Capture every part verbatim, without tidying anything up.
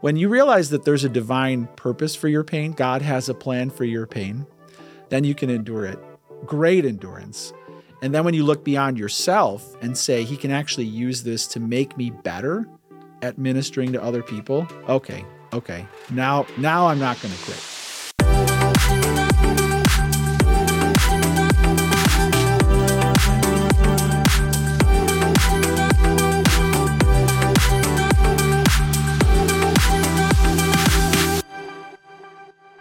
When you realize that there's a divine purpose for your pain, God has a plan for your pain, then you can endure it. Great endurance. And then when you look beyond yourself and say, he can actually use this to make me better at ministering to other people. Okay, okay. Now, now I'm not going to quit.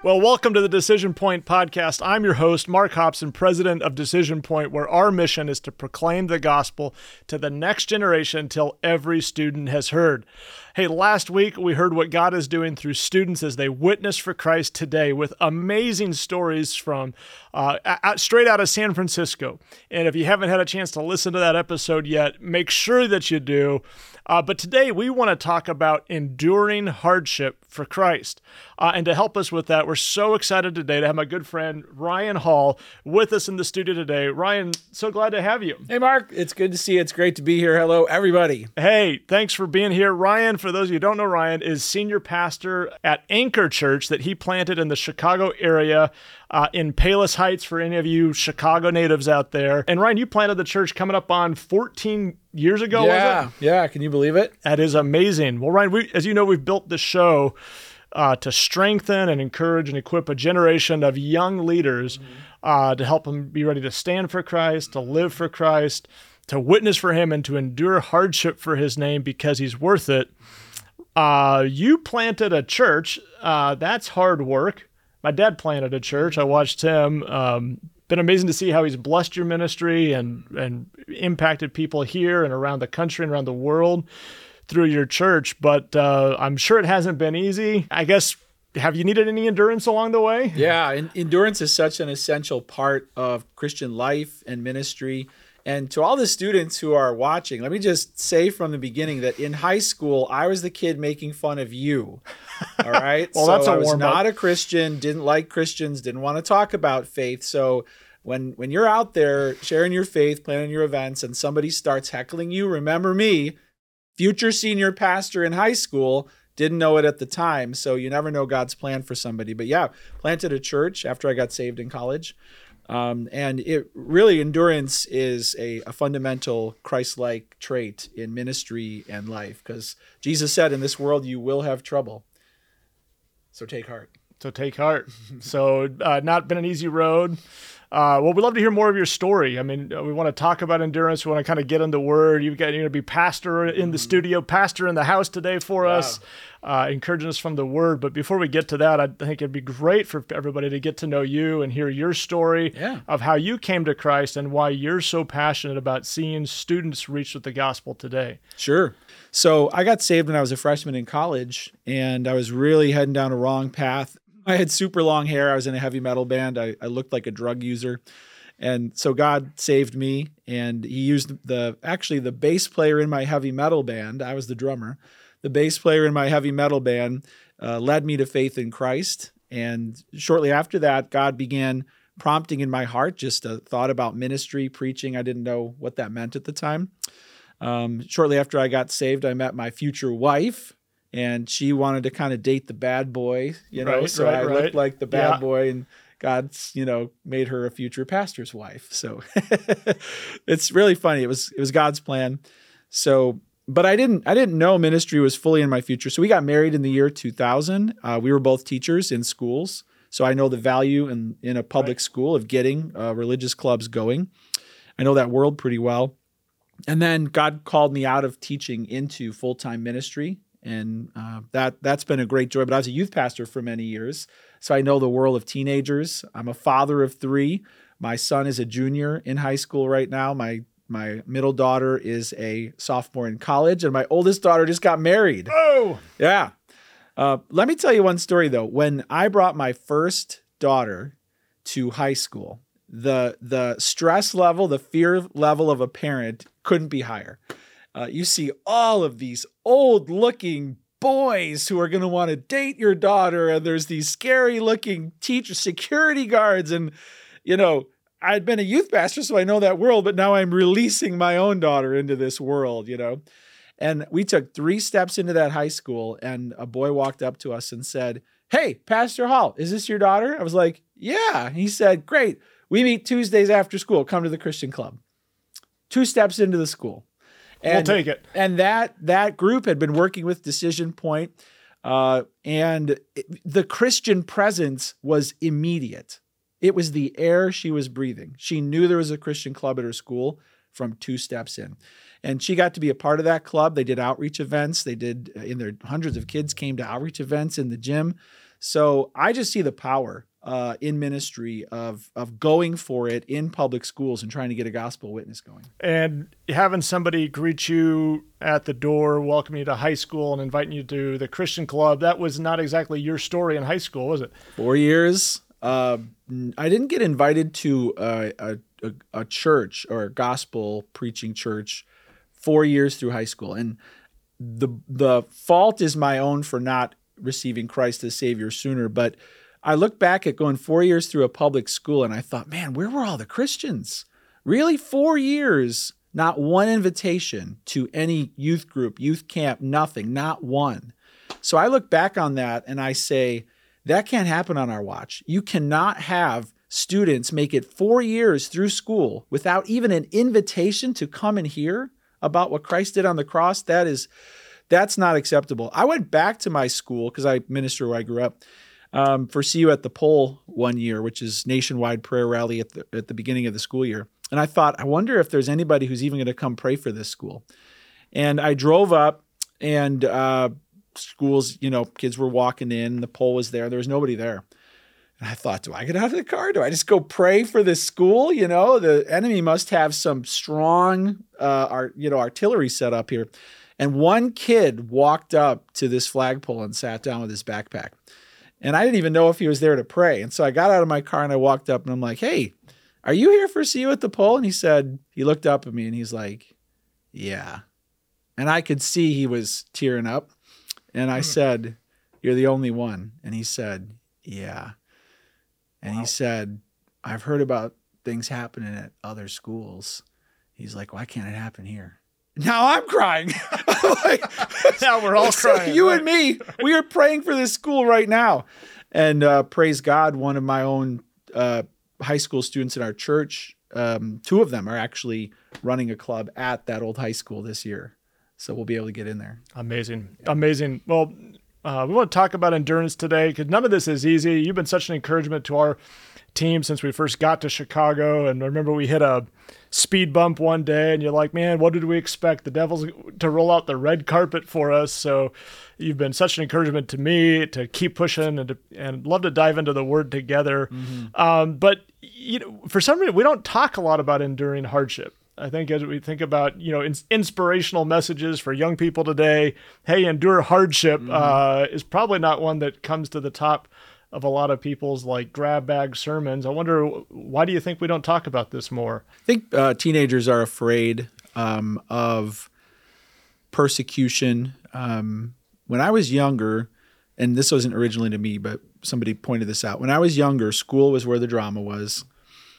Well, welcome to the Decision Point Podcast. I'm your host, Mark Hobson, president of Decision Point, where our mission is to proclaim the gospel to the next generation until every student has heard. Hey, last week we heard what God is doing through students as they witness for Christ today with amazing stories from uh, out, straight out of San Francisco. And if you haven't had a chance to listen to that episode yet, make sure that you do. Uh, but today we want to talk about enduring hardship for Christ. Uh, and to help us with that, we're so excited today to have my good friend Ryan Hall with us in the studio today. Ryan, so glad to have you. Hey, Mark. It's good to see you. It's great to be here. Hello, everybody. Hey, thanks for being here. Ryan, for those of you who don't know, Ryan is senior pastor at Anchor Church that he planted in the Chicago area uh, in Palos Heights, for any of you Chicago natives out there. And Ryan, you planted the church coming up on fourteen years ago, yeah, was it? Yeah, can you believe it? That is amazing. Well, Ryan, we, as you know, we've built this show uh, to strengthen and encourage and equip a generation of young leaders mm-hmm. uh, to help them be ready to stand for Christ, to live for Christ, to witness for him, and to endure hardship for his name because he's worth it. Uh, you planted a church. Uh, that's hard work. My dad planted a church. I watched him. Um, been amazing to see how he's blessed your ministry and, and impacted people here and around the country and around the world through your church. But uh, I'm sure it hasn't been easy. I guess, have you needed any endurance along the way? Yeah, en- endurance is such an essential part of Christian life and ministry. And to all the students who are watching, let me just say from the beginning that in high school, I was the kid making fun of you. All right. Well, so that's a I was warm not up. a Christian, didn't like Christians, didn't want to talk about faith. So when when you're out there sharing your faith, planning your events, and somebody starts heckling you, remember me, future senior pastor in high school. Didn't know it at the time. So you never know God's plan for somebody. But yeah, planted a church after I got saved in college. Um, and it really, endurance is a, a fundamental Christ-like trait in ministry and life, because Jesus said, in this world, you will have trouble. So take heart. So take heart. So uh, not been an easy road. Uh, well, we'd love to hear more of your story. I mean, we want to talk about endurance. We want to kind of get in the Word. You've got, you're going to be pastor in mm-hmm. the studio, pastor in the house today for wow. us, uh, encouraging us from the Word. But before we get to that, I think it'd be great for everybody to get to know you and hear your story yeah. of how you came to Christ and why you're so passionate about seeing students reached with the gospel today. Sure. So I got saved when I was a freshman in college, and I was really heading down a wrong path. I had super long hair. I was in a heavy metal band. I, I looked like a drug user. And so God saved me, and he used the, actually the bass player in my heavy metal band. I was the drummer. The bass player in my heavy metal band uh, led me to faith in Christ. And shortly after that, God began prompting in my heart just a thought about ministry, preaching. I didn't know what that meant at the time. Um, shortly after I got saved, I met my future wife. And she wanted to kind of date the bad boy, you know, right, so right, I right. looked like the bad yeah. boy, and God's, you know, made her a future pastor's wife. So it's really funny. It was, it was God's plan. So, but I didn't, I didn't know ministry was fully in my future. So we got married in the year two thousand. Uh, we were both teachers in schools. So I know the value in, in a public right. school of getting uh, religious clubs going. I know that world pretty well. And then God called me out of teaching into full-time ministry. And uh, that, that's been a great joy. But I was a youth pastor for many years, so I know the world of teenagers. I'm a father of three. My son is a junior in high school right now. My my middle daughter is a sophomore in college, and my oldest daughter just got married. Oh! Yeah. Uh, let me tell you one story, though. When I brought my first daughter to high school, the the stress level, the fear level of a parent couldn't be higher. Uh, you see all of these old-looking boys who are going to want to date your daughter, and there's these scary-looking teacher security guards, and, you know, I'd been a youth pastor, so I know that world, but now I'm releasing my own daughter into this world, you know. And we took three steps into that high school, and a boy walked up to us and said, "Hey, Pastor Hall, is this your daughter?" I was like, "Yeah." He said, "Great. We meet Tuesdays after school. Come to the Christian club." Two steps into the school. And, we'll take it. And that that group had been working with Decision Point, uh, and it, the Christian presence was immediate. It was the air she was breathing. She knew there was a Christian club at her school from two steps in. And she got to be a part of that club. They did outreach events. They did, in their hundreds of kids came to outreach events in the gym. So I just see the power uh, in ministry of, of going for it in public schools and trying to get a gospel witness going. And having somebody greet you at the door, welcome you to high school and inviting you to the Christian club. That was not exactly your story in high school, was it? Four years. Uh, I didn't get invited to a, a, a, a church or a gospel preaching church four years through high school. And the the fault is my own for not receiving Christ as Savior sooner. But I look back at going four years through a public school and I thought, man, where were all the Christians? Really, four years, not one invitation to any youth group, youth camp, nothing, not one. So I look back on that and I say, that can't happen on our watch. You cannot have students make it four years through school without even an invitation to come and hear about what Christ did on the cross. That is, that's not acceptable. I went back to my school because I minister where I grew up um, for See You at the Pole one year, which is nationwide prayer rally at the, at the beginning of the school year. And I thought, I wonder if there's anybody who's even going to come pray for this school. And I drove up and, uh, schools, you know, kids were walking in, the pole was there, there was nobody there. And I thought, do I get out of the car? Do I just go pray for this school? You know, the enemy must have some strong, uh, art, you know, artillery set up here. And one kid walked up to this flagpole and sat down with his backpack. And I didn't even know if he was there to pray. And so I got out of my car and I walked up and I'm like, "Hey, are you here for See You at the Pole?" And he said, he looked up at me and he's like, "Yeah." And I could see he was tearing up. And I said, "You're the only one." And he said, "Yeah." And wow. He said, "I've heard about things happening at other schools." He's like, "Why can't it happen here?" Now I'm crying. Like, now we're all so crying. You right? And me, we are praying for this school right now. And uh, praise God, one of my own uh, high school students in our church, um, two of them are actually running a club at that old high school this year. So we'll be able to get in there. Amazing. Yeah. Amazing. Well, uh, we want to talk about endurance today because none of this is easy. You've been such an encouragement to our team since we first got to Chicago. And I remember we hit a speed bump one day and you're like, man, what did we expect? The Devils to roll out the red carpet for us. So you've been such an encouragement to me to keep pushing and to, and love to dive into the word together. Mm-hmm. Um, but you know, for some reason, we don't talk a lot about enduring hardship. I think as we think about, you know, in- inspirational messages for young people today, hey, endure hardship mm-hmm. uh, is probably not one that comes to the top of a lot of people's like grab bag sermons. I wonder, why do you think we don't talk about this more? I think uh, teenagers are afraid um, of persecution. Um, when I was younger, and this wasn't originally to me, but somebody pointed this out. When I was younger, school was where the drama was.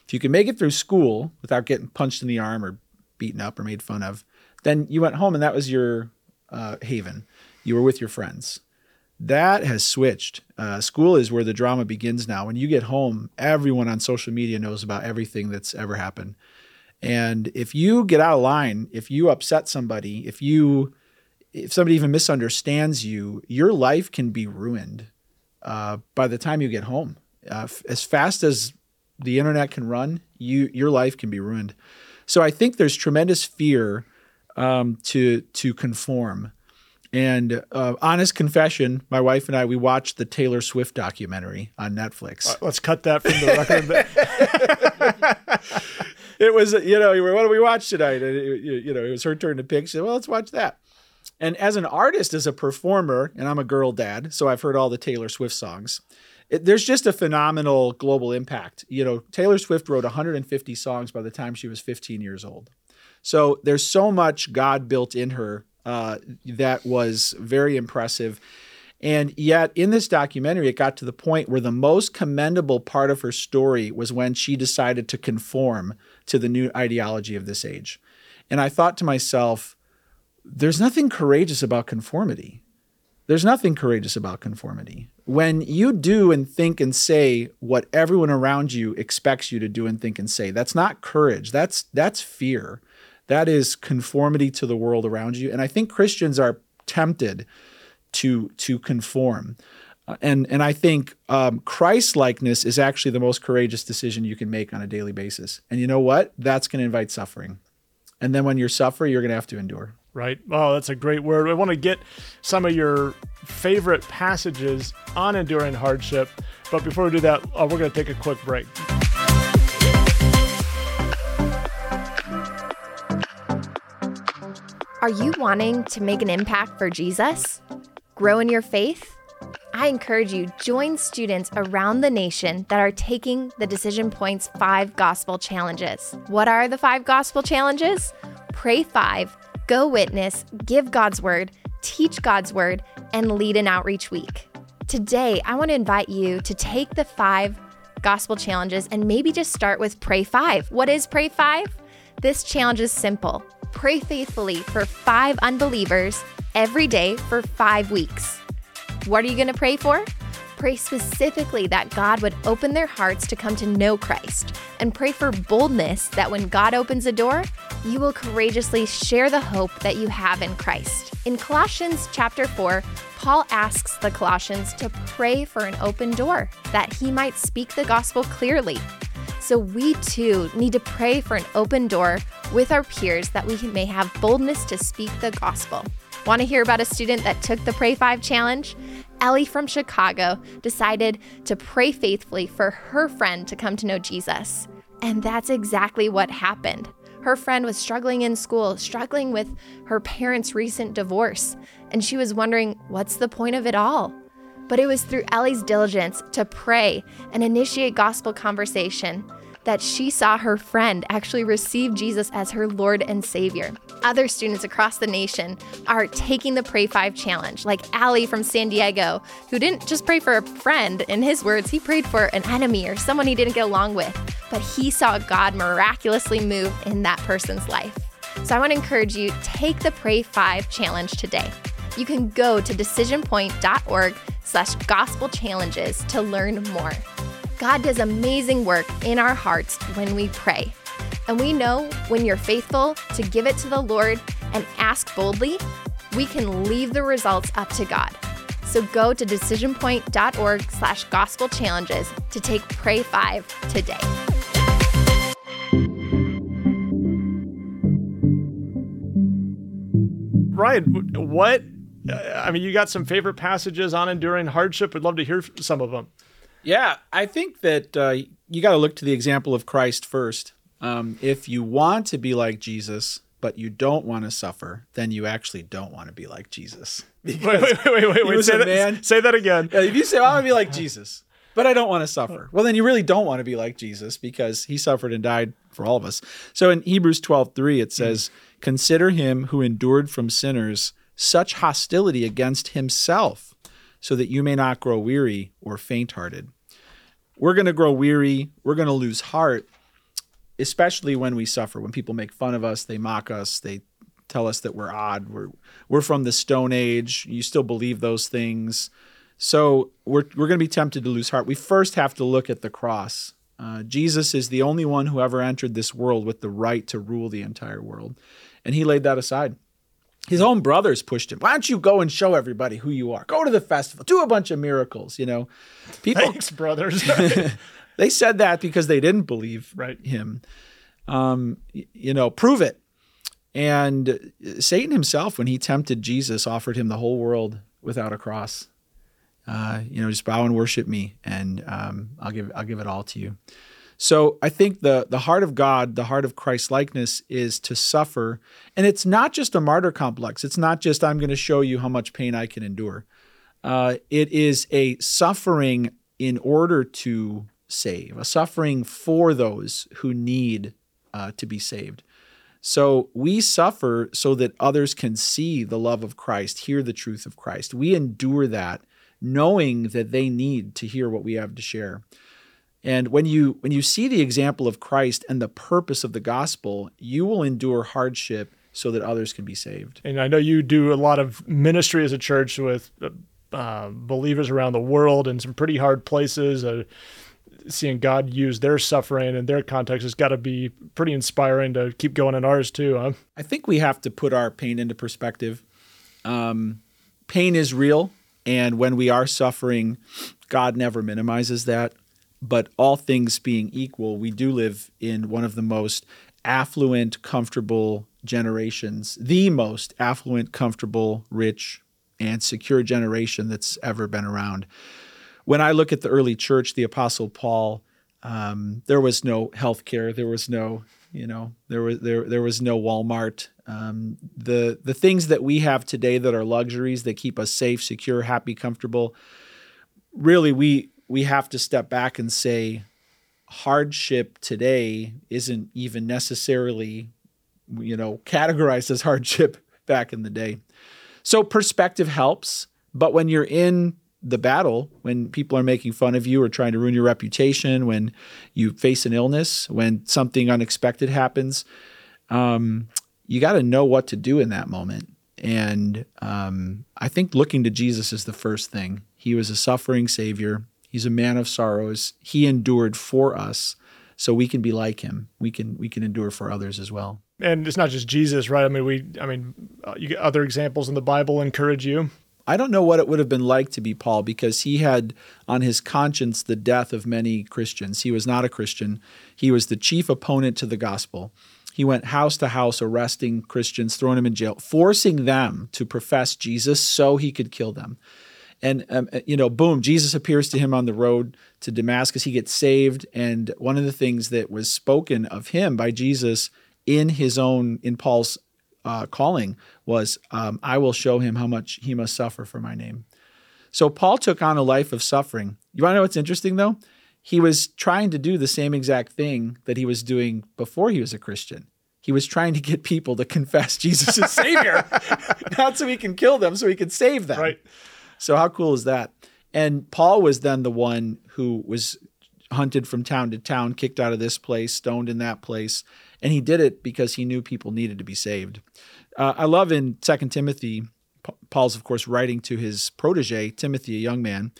If you could make it through school without getting punched in the arm or beaten up or made fun of, then you went home and that was your uh, haven. You were with your friends. That has switched. Uh, school is where the drama begins now. When you get home, everyone on social media knows about everything that's ever happened. And if you get out of line, if you upset somebody, if you, if somebody even misunderstands you, your life can be ruined uh, by the time you get home. Uh, f- as fast as the internet can run, you, your life can be ruined. So I think there's tremendous fear um, to to conform. And uh, honest confession, my wife and I, we watched the Taylor Swift documentary on Netflix. Right, let's cut that from the record. It was, you know, what do we watch tonight? It, you know, it was her turn to pick. She said, well, let's watch that. And as an artist, as a performer, and I'm a girl dad, so I've heard all the Taylor Swift songs. It, there's just a phenomenal global impact. You know, Taylor Swift wrote one hundred fifty songs by the time she was fifteen years old. So there's so much God built in her uh, that was very impressive. And yet in this documentary, it got to the point where the most commendable part of her story was when she decided to conform to the new ideology of this age. And I thought to myself, there's nothing courageous about conformity. There's nothing courageous about conformity. When you do and think and say what everyone around you expects you to do and think and say, that's not courage. That's that's fear. That is conformity to the world around you. And I think Christians are tempted to to conform. And and I think um, Christ-likeness is actually the most courageous decision you can make on a daily basis. And you know what? That's going to invite suffering. And then when you suffer, you're going to have to endure. Right. Oh, that's a great word. I want to get some of your favorite passages on enduring hardship. But before we do that, oh, we're going to take a quick break. Are you wanting to make an impact for Jesus? Grow in your faith? I encourage you, join students around the nation that are taking the Decision Point's five gospel challenges. What are the five gospel challenges? Pray five, go witness, give God's word, teach God's word, and lead an outreach week. Today, I want to invite you to take the five gospel challenges and maybe just start with pray five. What is pray five? This challenge is simple. Pray faithfully for five unbelievers every day for five weeks. What are you going to pray for? Pray specifically that God would open their hearts to come to know Christ, and pray for boldness that when God opens a door, you will courageously share the hope that you have in Christ. In Colossians chapter four, Paul asks the Colossians to pray for an open door, that he might speak the gospel clearly. So we too need to pray for an open door with our peers that we may have boldness to speak the gospel. Want to hear about a student that took the Pray Five Challenge? Ellie from Chicago decided to pray faithfully for her friend to come to know Jesus. And that's exactly what happened. Her friend was struggling in school, struggling with her parents' recent divorce, and she was wondering, what's the point of it all? But it was through Ellie's diligence to pray and initiate gospel conversation that she saw her friend actually receive Jesus as her Lord and Savior. Other students across the nation are taking the Pray Five Challenge, like Allie from San Diego, who didn't just pray for a friend. In his words, he prayed for an enemy or someone he didn't get along with, but he saw God miraculously move in that person's life. So I want to encourage you, take the Pray Five Challenge today. You can go to decisionpoint.org slash gospel challenges to learn more. God does amazing work in our hearts when we pray. And we know when you're faithful to give it to the Lord and ask boldly, we can leave the results up to God. So go to decisionpoint.org slash gospel challenges to take Pray Five today. Ryan, what? I mean, you got some favorite passages on enduring hardship. We'd love to hear some of them. Yeah, I think that uh, you got to look to the example of Christ first. Um, if you want to be like Jesus, but you don't want to suffer, then you actually don't want to be like Jesus. Wait, wait, wait, wait, wait. Say, that, say that again. If you say, well, I want to be like Jesus, but I don't want to suffer. Well, then you really don't want to be like Jesus, because he suffered and died for all of us. So in Hebrews twelve three, it says, mm. consider him who endured from sinners such hostility against himself, so that you may not grow weary or faint-hearted. We're going to grow weary. We're going to lose heart, especially when we suffer, when people make fun of us, they mock us, they tell us that we're odd, we're we're from the Stone Age, you still believe those things. So we're we're going to be tempted to lose heart. We first have to look at the cross. Uh, Jesus is the only one who ever entered this world with the right to rule the entire world, and he laid that aside. His own brothers pushed him. Why don't you go and show everybody who you are? Go to the festival. Do a bunch of miracles, you know. People, thanks, brothers. They said that because they didn't believe right. him. Um, you know, prove it. And Satan himself, when he tempted Jesus, offered him the whole world without a cross. Uh, you know, just bow and worship me, and um, I'll give I'll give it all to you. So I think the, the heart of God, the heart of Christ-likeness, is to suffer. And it's not just a martyr complex. It's not just, I'm going to show you how much pain I can endure. Uh, it is a suffering in order to save, a suffering for those who need uh, to be saved. So we suffer so that others can see the love of Christ, hear the truth of Christ. We endure that, knowing that they need to hear what we have to share. And when you when you see the example of Christ and the purpose of the gospel, you will endure hardship so that others could be saved. And I know you do a lot of ministry as a church with uh, believers around the world in some pretty hard places. Uh, seeing God use their suffering and their context has got to be pretty inspiring to keep going in ours too, huh? I think we have to put our pain into perspective. Um, pain is real, and when we are suffering, God never minimizes that. But all things being equal, we do live in one of the most affluent, comfortable generations, the most affluent, comfortable, rich, and secure generation that's ever been around. When I look at the early church, the Apostle Paul, um, there was no healthcare, there was no, you know, there was there there was no Walmart. Um, the the things that we have today that are luxuries that keep us safe, secure, happy, comfortable. Really, we we have to step back and say, hardship today isn't even necessarily, you know, categorized as hardship back in the day. So perspective helps, but when you're in the battle, when people are making fun of you or trying to ruin your reputation, when you face an illness, when something unexpected happens, um, you got to know what to do in that moment. And um, I think looking to Jesus is the first thing. He was a suffering Savior. He's a man of sorrows. He endured for us, so we can be like him. We can we can endure for others as well. And it's not just Jesus, right? I mean, we. I mean, you get other examples in the Bible encourage you. I don't know what it would have been like to be Paul, because he had on his conscience the death of many Christians. He was not a Christian. He was the chief opponent to the gospel. He went house to house arresting Christians, throwing them in jail, forcing them to profess Jesus so he could kill them. And, um, you know, boom, Jesus appears to him on the road to Damascus. He gets saved. And one of the things that was spoken of him by Jesus in his own, in Paul's Uh, calling was, um, I will show him how much he must suffer for my name. So Paul took on a life of suffering. You want to know what's interesting though? He was trying to do the same exact thing that he was doing before he was a Christian. He was trying to get people to confess Jesus as Savior, not so he can kill them, so he can save them. Right. So how cool is that? And Paul was then the one who was hunted from town to town, kicked out of this place, stoned in that place. And he did it because he knew people needed to be saved. Uh, I love in Second Timothy, Paul's, of course, writing to his protege, Timothy, a young man.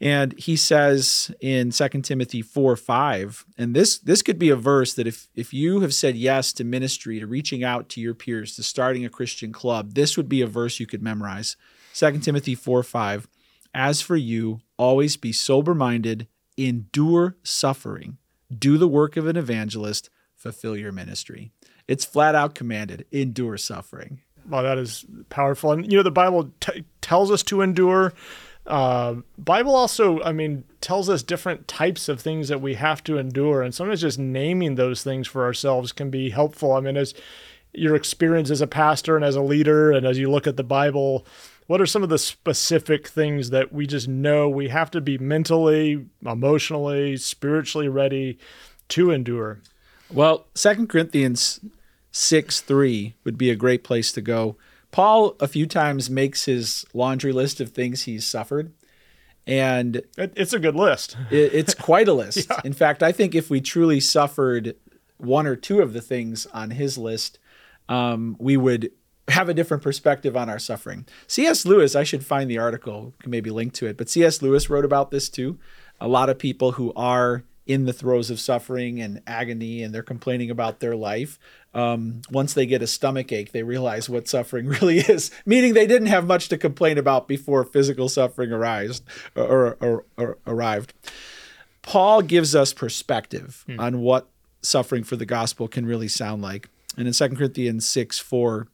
And he says in Second Timothy four five, and this this could be a verse that if, if you have said yes to ministry, to reaching out to your peers, to starting a Christian club, this would be a verse you could memorize. Second Timothy four five, as for you, always be sober-minded, endure suffering, do the work of an evangelist, fulfill your ministry. It's flat out commanded, endure suffering. Wow, that is powerful. And, you know, the Bible t- tells us to endure. Uh, Bible also, I mean, tells us different types of things that we have to endure. And sometimes just naming those things for ourselves can be helpful. I mean, as your experience as a pastor and as a leader, and as you look at the Bible, what are some of the specific things that we just know we have to be mentally, emotionally, spiritually ready to endure? Well, Second Corinthians six three would be a great place to go. Paul a few times makes his laundry list of things he's suffered, and it, it's a good list. it, it's quite a list. Yeah. In fact, I think if we truly suffered one or two of the things on his list, um, we would have a different perspective on our suffering. C S. Lewis, I should find the article, can maybe link to it, but C S. Lewis wrote about this too. A lot of people who are in the throes of suffering and agony, and they're complaining about their life. Um, once they get a stomach ache, they realize what suffering really is, meaning they didn't have much to complain about before physical suffering arrived. Or, or, or arrived. Paul gives us perspective hmm. on what suffering for the gospel can really sound like. And in Second Corinthians six four,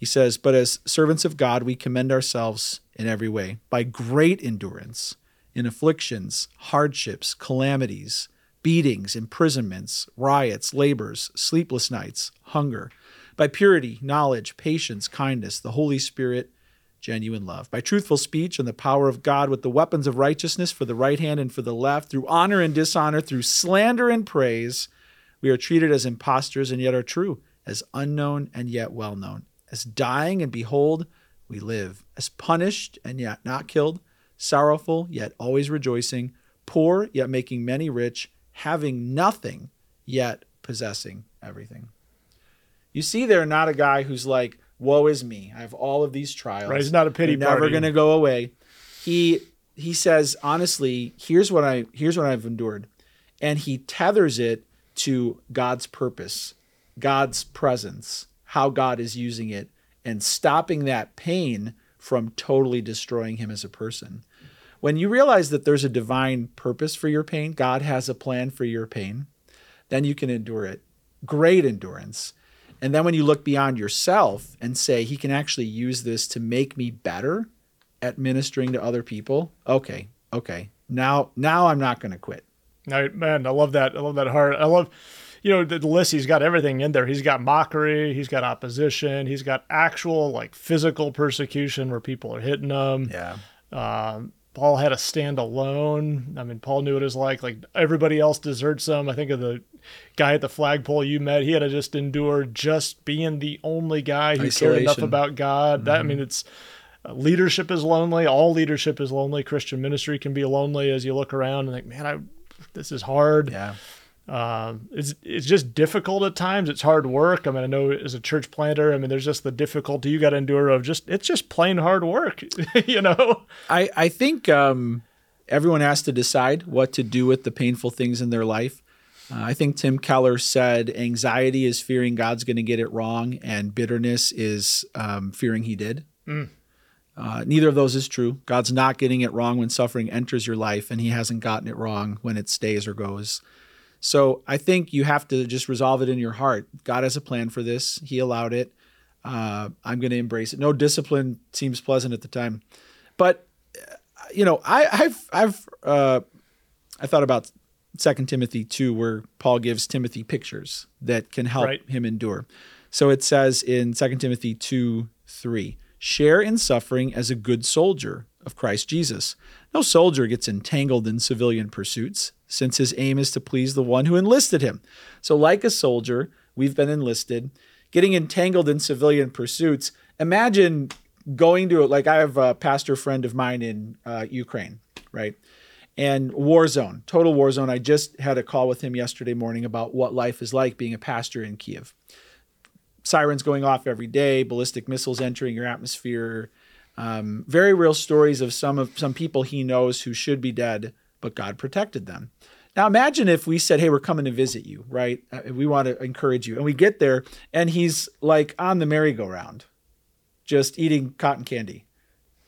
he says, but as servants of God, we commend ourselves in every way by great endurance in afflictions, hardships, calamities, beatings, imprisonments, riots, labors, sleepless nights, hunger, by purity, knowledge, patience, kindness, the Holy Spirit, genuine love, by truthful speech and the power of God, with the weapons of righteousness for the right hand and for the left, through honor and dishonor, through slander and praise, we are treated as impostors and yet are true, as unknown and yet well known, as dying and behold, we live, as punished and yet not killed, sorrowful yet always rejoicing, poor yet making many rich, having nothing, yet possessing everything. You see there not a guy who's like, woe is me. I have all of these trials. Right, it's not a pity party. They're never going to go away. He he says, honestly, here's what I here's what I've endured. And he tethers it to God's purpose, God's presence, how God is using it, and stopping that pain from totally destroying him as a person. When you realize that there's a divine purpose for your pain, God has a plan for your pain, then you can endure it. Great endurance. And then when you look beyond yourself and say, he can actually use this to make me better at ministering to other people. Okay, okay. Now, now I'm not going to quit. I, man, I love that. I love that heart. I love, you know, the, the list, he's got everything in there. He's got mockery. He's got opposition. He's got actual like physical persecution where people are hitting him. Yeah. Um, Paul had to stand alone. I mean, Paul knew what it was like. Like everybody else deserts him. I think of the guy at the flagpole you met. He had to just endure just being the only guy who Isolation. cared enough about God. Mm-hmm. That I mean, it's uh, leadership is lonely. All leadership is lonely. Christian ministry can be lonely as you look around and think, man, I this is hard. Yeah, uh, it's it's just difficult at times. It's hard work. I mean, I know as a church planter, I mean, there's just the difficulty you got to endure of just it's just plain hard work. You know, I I think um, everyone has to decide what to do with the painful things in their life. Uh, I think Tim Keller said anxiety is fearing God's going to get it wrong, and bitterness is um, fearing he did. Mm. Uh, neither of those is true. God's not getting it wrong when suffering enters your life, and he hasn't gotten it wrong when it stays or goes. So I think you have to just resolve it in your heart. God has a plan for this. He allowed it. Uh, I'm going to embrace it. No discipline seems pleasant at the time. But, you know, I, I've, I've uh, I thought about Second Timothy two, where Paul gives Timothy pictures that can help right. him endure. So it says in Second Timothy two three, share in suffering as a good soldier of Christ Jesus. No soldier gets entangled in civilian pursuits, since his aim is to please the one who enlisted him. So like a soldier, we've been enlisted. Getting entangled in civilian pursuits, imagine going to it. Like I have a pastor friend of mine in uh, Ukraine, right? And war zone, total war zone. I just had a call with him yesterday morning about what life is like being a pastor in Kyiv. Sirens going off every day, ballistic missiles entering your atmosphere. Um, very real stories of some of some people he knows who should be dead, but God protected them. Now imagine if we said, hey, we're coming to visit you, right? We want to encourage you. And we get there and he's like on the merry-go-round, just eating cotton candy.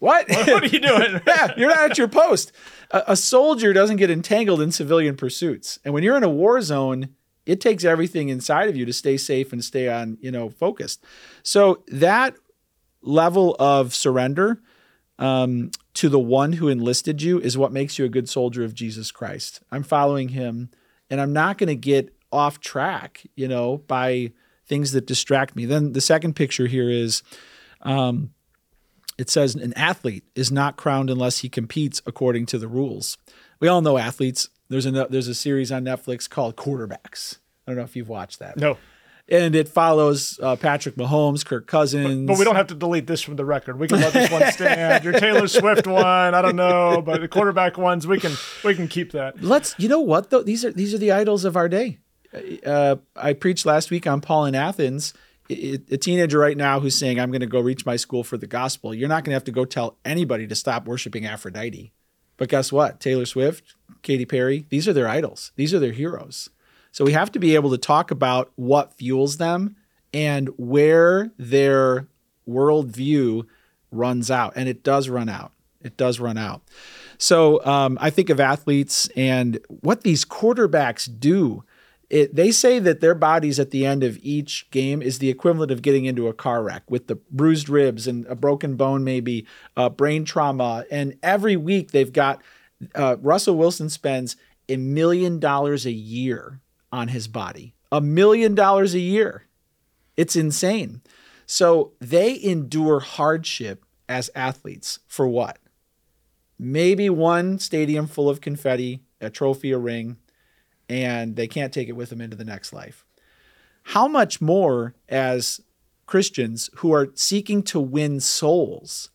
What? What are you doing? Yeah, you're not at your post. A, a soldier doesn't get entangled in civilian pursuits. And when you're in a war zone, it takes everything inside of you to stay safe and stay on, you know, focused. So that level of surrender um, to the one who enlisted you is what makes you a good soldier of Jesus Christ. I'm following him and I'm not going to get off track, you know, by things that distract me. Then the second picture here is... Um, It says an athlete is not crowned unless he competes according to the rules. We all know athletes. There's a, there's a series on Netflix called Quarterbacks. I don't know if you've watched that. No. And it follows uh, Patrick Mahomes, Kirk Cousins. But, but we don't have to delete this from the record. We can let this one stand. Your Taylor Swift one, I don't know, but the quarterback ones, we can we can keep that. Let's. You know what though? These are these are the idols of our day. Uh, I preached last week on Paul in Athens. A teenager right now who's saying, I'm going to go reach my school for the gospel, you're not going to have to go tell anybody to stop worshiping Aphrodite. But guess what? Taylor Swift, Katy Perry, these are their idols. These are their heroes. So we have to be able to talk about what fuels them and where their worldview runs out. And it does run out. It does run out. So um, I think of athletes and what these quarterbacks do. It, they say that their bodies at the end of each game is the equivalent of getting into a car wreck with the bruised ribs and a broken bone, maybe uh, brain trauma. And every week they've got uh, Russell Wilson spends a million dollars a year on his body, a million dollars a year. It's insane. So they endure hardship as athletes for what? Maybe one stadium full of confetti, a trophy, a ring, and they can't take it with them into the next life. How much more as Christians who are seeking to win souls,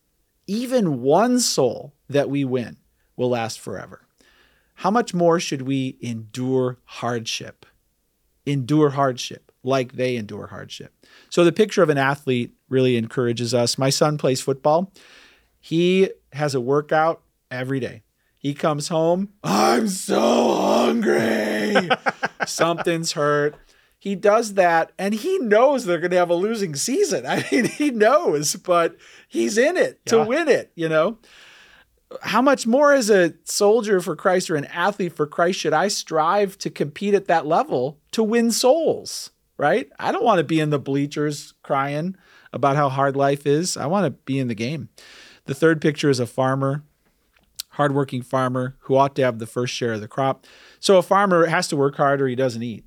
even one soul that we win will last forever. How much more should we endure hardship? Endure hardship. like they endure hardship. So the picture of an athlete really encourages us. My son plays football. He has a workout every day. He comes home, I'm so hungry. Something's hurt. He does that, and he knows they're going to have a losing season. I mean, he knows, but he's in it yeah. to win it, you know? How much more as a soldier for Christ or an athlete for Christ should I strive to compete at that level to win souls, right? I don't want to be in the bleachers crying about how hard life is. I want to be in the game. The third picture is a farmer, hardworking farmer who ought to have the first share of the crop. So a farmer has to work hard or he doesn't eat.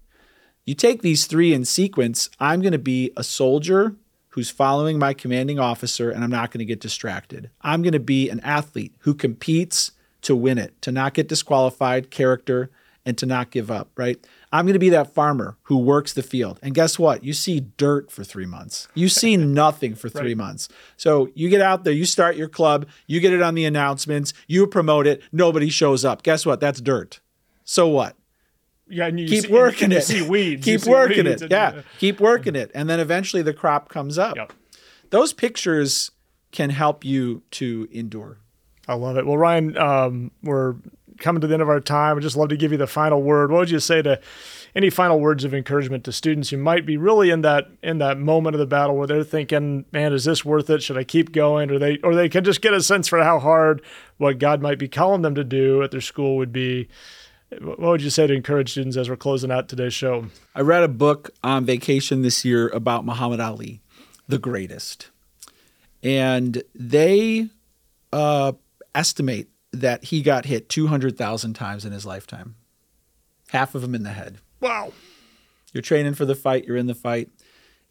You take these three in sequence, I'm going to be a soldier who's following my commanding officer, and I'm not going to get distracted. I'm going to be an athlete who competes to win it, to not get disqualified, character, and to not give up, right? I'm going to be that farmer who works the field. And guess what? You see dirt for three months. You see nothing for three right. months. So you get out there, you start your club, you get it on the announcements, you promote it, nobody shows up. Guess what? That's dirt. So what? Yeah, and you keep see, working and, and it. You see weeds. Keep see working weeds it. Yeah, keep working it, and then eventually the crop comes up. Yep. Those pictures can help you to endure. I love it. Well, Ryan, um, we're coming to the end of our time. I'd just love to give you the final word. What would you say to any final words of encouragement to students who might be really in that in that moment of the battle where they're thinking, "Man, is this worth it? Should I keep going?" Or they or they can just get a sense for how hard what God might be calling them to do at their school would be. What would you say to encourage students as we're closing out today's show? I read a book on vacation this year about Muhammad Ali, the greatest. And they uh, estimate that he got hit two hundred thousand times in his lifetime, half of them in the head. Wow. You're training for the fight, you're in the fight.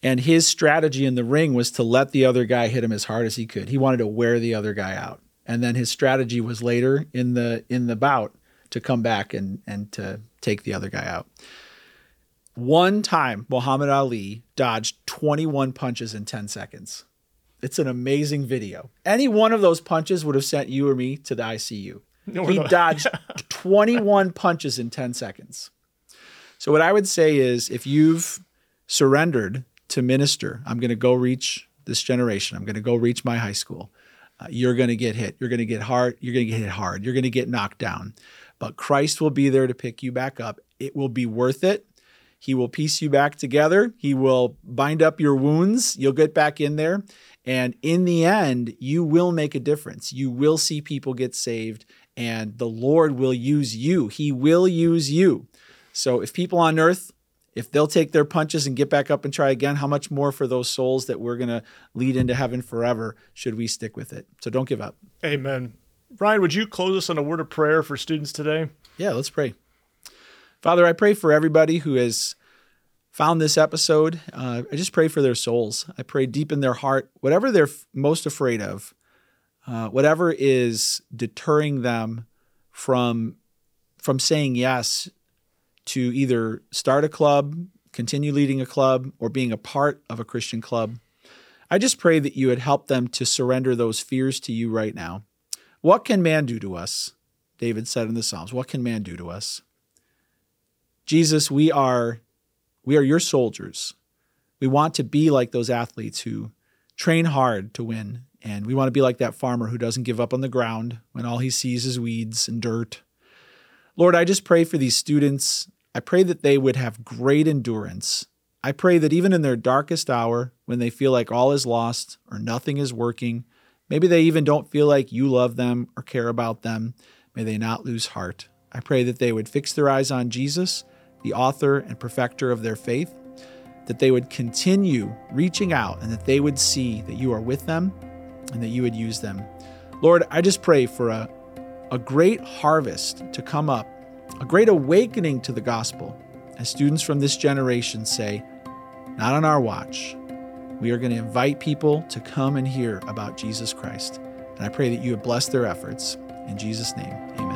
And his strategy in the ring was to let the other guy hit him as hard as he could. He wanted to wear the other guy out. And then his strategy was later in the in the bout to come back and, and to take the other guy out. One time, Muhammad Ali dodged twenty-one punches in ten seconds. It's an amazing video. Any one of those punches would have sent you or me to the I C U. No, he dodged twenty-one punches in ten seconds. So what I would say is, if you've surrendered to minister, I'm going to go reach this generation. I'm going to go reach my high school. Uh, you're going to get hit. You're going to get hard. You're going to get hit hard. You're going to get knocked down. But Christ will be there to pick you back up. It will be worth it. He will piece you back together. He will bind up your wounds. You'll get back in there. And in the end, you will make a difference. You will see people get saved, and the Lord will use you. He will use you. So if people on earth, if they'll take their punches and get back up and try again, how much more for those souls that we're going to lead into heaven forever should we stick with it? So don't give up. Amen. Ryan, would you close us on a word of prayer for students today? Yeah, let's pray. Father, I pray for everybody who has found this episode. Uh, I just pray for their souls. I pray deep in their heart, whatever they're f- most afraid of, uh, whatever is deterring them from, from saying yes to either start a club, continue leading a club, or being a part of a Christian club. I just pray that you would help them to surrender those fears to you right now. What can man do to us? David said in the Psalms, what can man do to us? Jesus, we are, we are your soldiers. We want to be like those athletes who train hard to win. And we want to be like that farmer who doesn't give up on the ground when all he sees is weeds and dirt. Lord, I just pray for these students. I pray that they would have great endurance. I pray that even in their darkest hour, when they feel like all is lost or nothing is working, maybe they even don't feel like you love them or care about them. May they not lose heart. I pray that they would fix their eyes on Jesus, the author and perfecter of their faith, that they would continue reaching out and that they would see that you are with them and that you would use them. Lord, I just pray for a, a great harvest to come up, a great awakening to the gospel, as students from this generation say, not on our watch. We are going to invite people to come and hear about Jesus Christ. And I pray that you would bless their efforts. In Jesus' name, amen.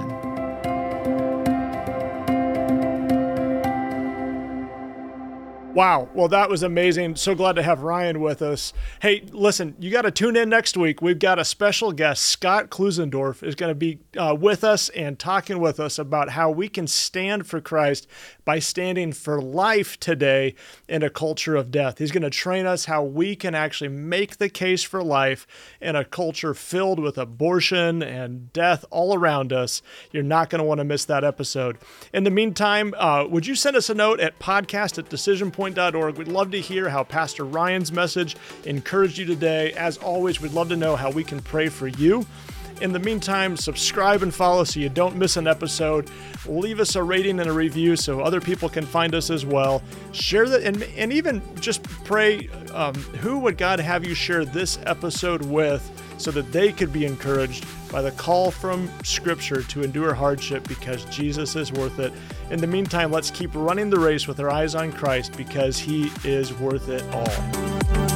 Wow. Well, that was amazing. So glad to have Ryan with us. Hey, listen, you got to tune in next week. We've got a special guest. Scott Klusendorf is going to be uh, with us and talking with us about how we can stand for Christ by standing for life today in a culture of death. He's going to train us how we can actually make the case for life in a culture filled with abortion and death all around us. You're not going to want to miss that episode. In the meantime, uh, would you send us a note at podcast at decision point dot org? We'd love to hear how Pastor Ryan's message encouraged you today. As always, we'd love to know how we can pray for you. In the meantime, subscribe and follow so you don't miss an episode. Leave us a rating and a review so other people can find us as well. Share that, and, and even just pray, um, who would God have you share this episode with so that they could be encouraged by the call from Scripture to endure hardship because Jesus is worth it. In the meantime, let's keep running the race with our eyes on Christ because he is worth it all.